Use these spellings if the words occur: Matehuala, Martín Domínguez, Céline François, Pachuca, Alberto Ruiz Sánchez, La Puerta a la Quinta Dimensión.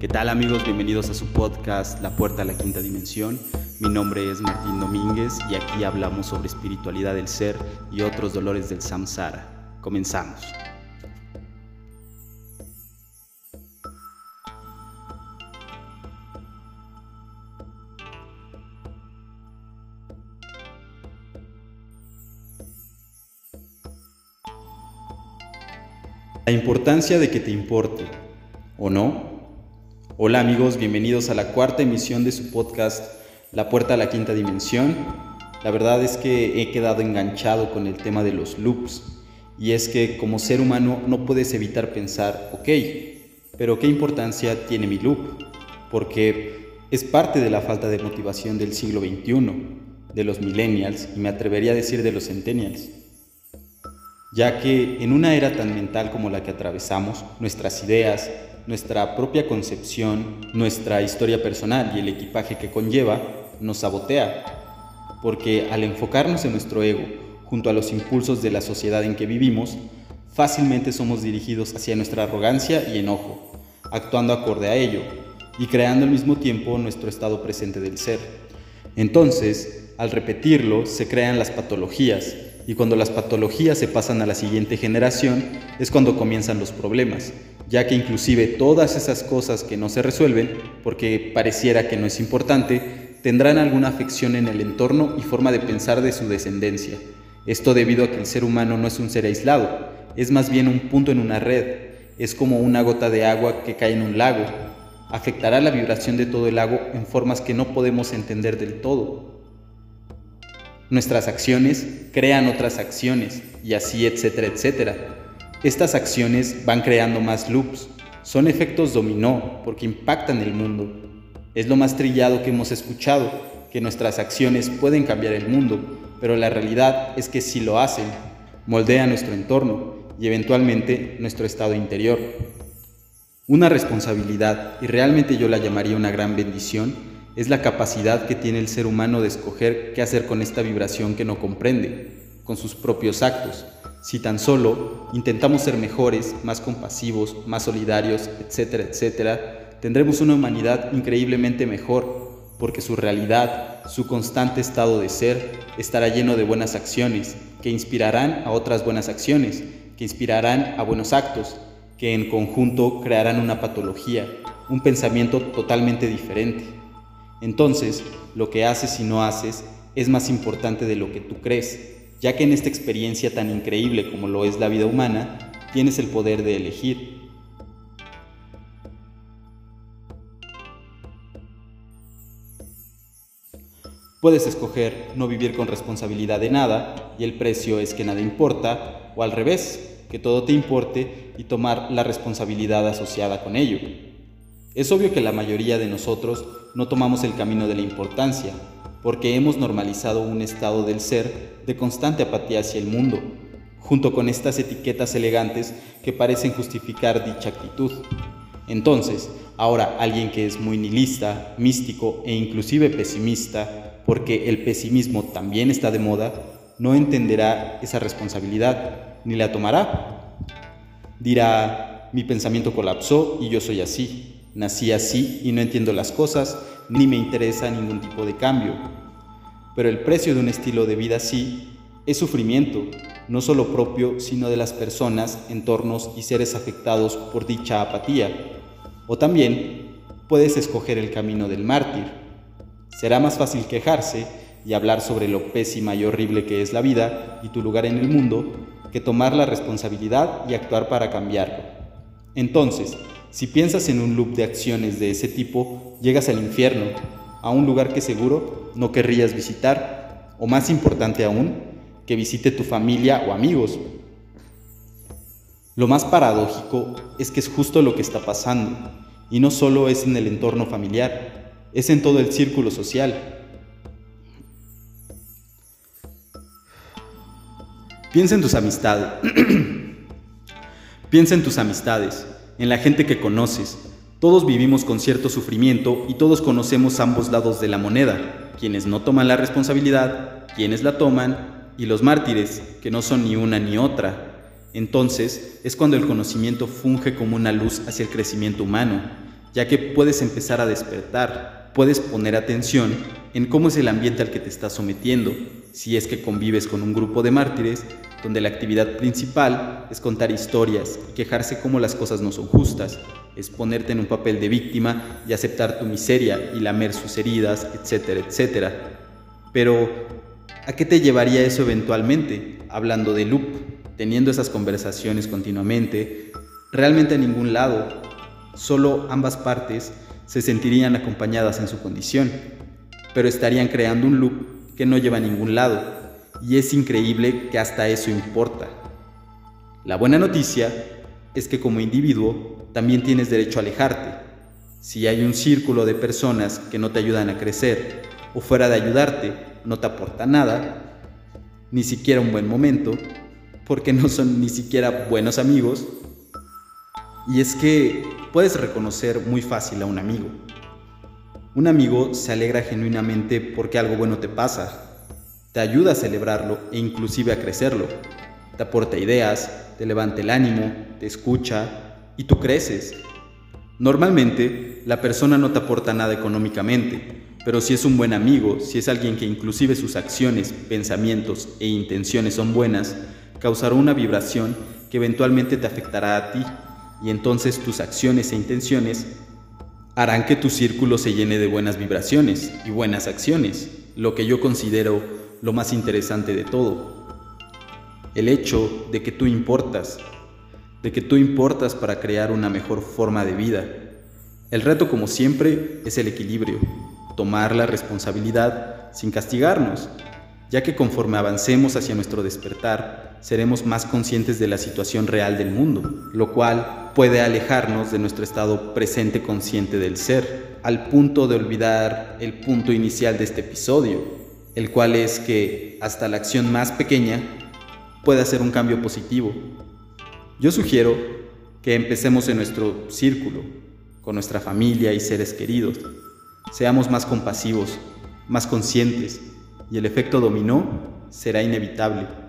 ¿Qué tal, amigos? Bienvenidos a su podcast La Puerta a la Quinta Dimensión. Mi nombre es Martín Domínguez y aquí hablamos sobre espiritualidad del ser y otros dolores del samsara. Comenzamos. La importancia de que te importe, ¿o no? Hola amigos, bienvenidos a la cuarta emisión de su podcast La Puerta a la Quinta Dimensión. La verdad es que he quedado enganchado con el tema de los loops, y es que como ser humano no puedes evitar pensar, ok, pero ¿qué importancia tiene mi loop? Porque es parte de la falta de motivación del siglo XXI, de los millennials y me atrevería a decir de los centennials, ya que en una era tan mental como la que atravesamos, nuestras ideas, nuestra propia concepción, nuestra historia personal y el equipaje que conlleva nos sabotea, porque al enfocarnos en nuestro ego junto a los impulsos de la sociedad en que vivimos, fácilmente somos dirigidos hacia nuestra arrogancia y enojo, actuando acorde a ello y creando al mismo tiempo nuestro estado presente del ser. Entonces, al repetirlo, se crean las patologías, y cuando las patologías se pasan a la siguiente generación es cuando comienzan los problemas, ya que inclusive todas esas cosas que no se resuelven, porque pareciera que no es importante, tendrán alguna afección en el entorno y forma de pensar de su descendencia. Esto debido a que el ser humano no es un ser aislado, es más bien un punto en una red, es como una gota de agua que cae en un lago, afectará la vibración de todo el lago en formas que no podemos entender del todo. Nuestras acciones crean otras acciones y así, etcétera, etcétera. Estas acciones van creando más loops, son efectos dominó porque impactan el mundo. Es lo más trillado que hemos escuchado, que nuestras acciones pueden cambiar el mundo, pero la realidad es que si lo hacen, moldean nuestro entorno y eventualmente nuestro estado interior. Una responsabilidad, y realmente yo la llamaría una gran bendición, es la capacidad que tiene el ser humano de escoger qué hacer con esta vibración que no comprende, con sus propios actos, si tan solo intentamos ser mejores, más compasivos, más solidarios, etcétera, etcétera, tendremos una humanidad increíblemente mejor, porque su realidad, su constante estado de ser, estará lleno de buenas acciones, que inspirarán a otras buenas acciones, que inspirarán a buenos actos, que en conjunto crearán una patología, un pensamiento totalmente diferente. Entonces, lo que haces y no haces es más importante de lo que tú crees, ya que en esta experiencia tan increíble como lo es la vida humana, tienes el poder de elegir. Puedes escoger no vivir con responsabilidad de nada y el precio es que nada importa, o al revés, que todo te importe y tomar la responsabilidad asociada con ello. Es obvio que la mayoría de nosotros no tomamos el camino de la importancia, porque hemos normalizado un estado del ser de constante apatía hacia el mundo, junto con estas etiquetas elegantes que parecen justificar dicha actitud. Entonces, ahora alguien que es muy nihilista, místico e inclusive pesimista, porque el pesimismo también está de moda, no entenderá esa responsabilidad, ni la tomará. Dirá, mi pensamiento colapsó y yo soy así. Nací así y no entiendo las cosas, ni me interesa ningún tipo de cambio. Pero el precio de un estilo de vida así es sufrimiento, no solo propio, sino de las personas, entornos y seres afectados por dicha apatía. O también puedes escoger el camino del mártir. Será más fácil quejarse y hablar sobre lo pésima y horrible que es la vida y tu lugar en el mundo, que tomar la responsabilidad y actuar para cambiarlo. Entonces, si piensas en un loop de acciones de ese tipo, llegas al infierno, a un lugar que seguro no querrías visitar, o más importante aún, que visite tu familia o amigos. Lo más paradójico es que es justo lo que está pasando, y no solo es en el entorno familiar, es en todo el círculo social. Piensa en tus amistades. Piensa en tus amistades. En la gente que conoces, todos vivimos con cierto sufrimiento y todos conocemos ambos lados de la moneda, quienes no toman la responsabilidad, quienes la toman, y los mártires, que no son ni una ni otra. Entonces, es cuando el conocimiento funge como una luz hacia el crecimiento humano, ya que puedes empezar a despertar, puedes poner atención en cómo es el ambiente al que te estás sometiendo, si es que convives con un grupo de mártires, donde la actividad principal es contar historias y quejarse cómo las cosas no son justas, es ponerte en un papel de víctima y aceptar tu miseria y lamer sus heridas, etcétera, etcétera. Pero, ¿a qué te llevaría eso eventualmente? Hablando de loop, teniendo esas conversaciones continuamente, realmente a ningún lado, solo ambas partes se sentirían acompañadas en su condición, pero estarían creando un loop que no lleva a ningún lado. Y es increíble que hasta eso importa. La buena noticia es que como individuo también tienes derecho a alejarte. Si hay un círculo de personas que no te ayudan a crecer o fuera de ayudarte no te aporta nada, ni siquiera un buen momento, porque no son ni siquiera buenos amigos. Y es que puedes reconocer muy fácil a un amigo. Un amigo se alegra genuinamente porque algo bueno te pasa. Te ayuda a celebrarlo e inclusive a crecerlo, te aporta ideas, te levanta el ánimo, te escucha y tú creces. Normalmente la persona no te aporta nada económicamente, pero si es un buen amigo, si es alguien que inclusive sus acciones, pensamientos e intenciones son buenas, causará una vibración que eventualmente te afectará a ti y entonces tus acciones e intenciones harán que tu círculo se llene de buenas vibraciones y buenas acciones, lo que yo considero lo más interesante de todo, el hecho de que tú importas, para crear una mejor forma de vida. El reto, como siempre, es el equilibrio, tomar la responsabilidad sin castigarnos, ya que conforme avancemos hacia nuestro despertar, seremos más conscientes de la situación real del mundo, lo cual puede alejarnos de nuestro estado presente consciente del ser, al punto de olvidar el punto inicial de este episodio, el cual es que hasta la acción más pequeña puede hacer un cambio positivo. Yo sugiero que empecemos en nuestro círculo, con nuestra familia y seres queridos. Seamos más compasivos, más conscientes, y el efecto dominó será inevitable.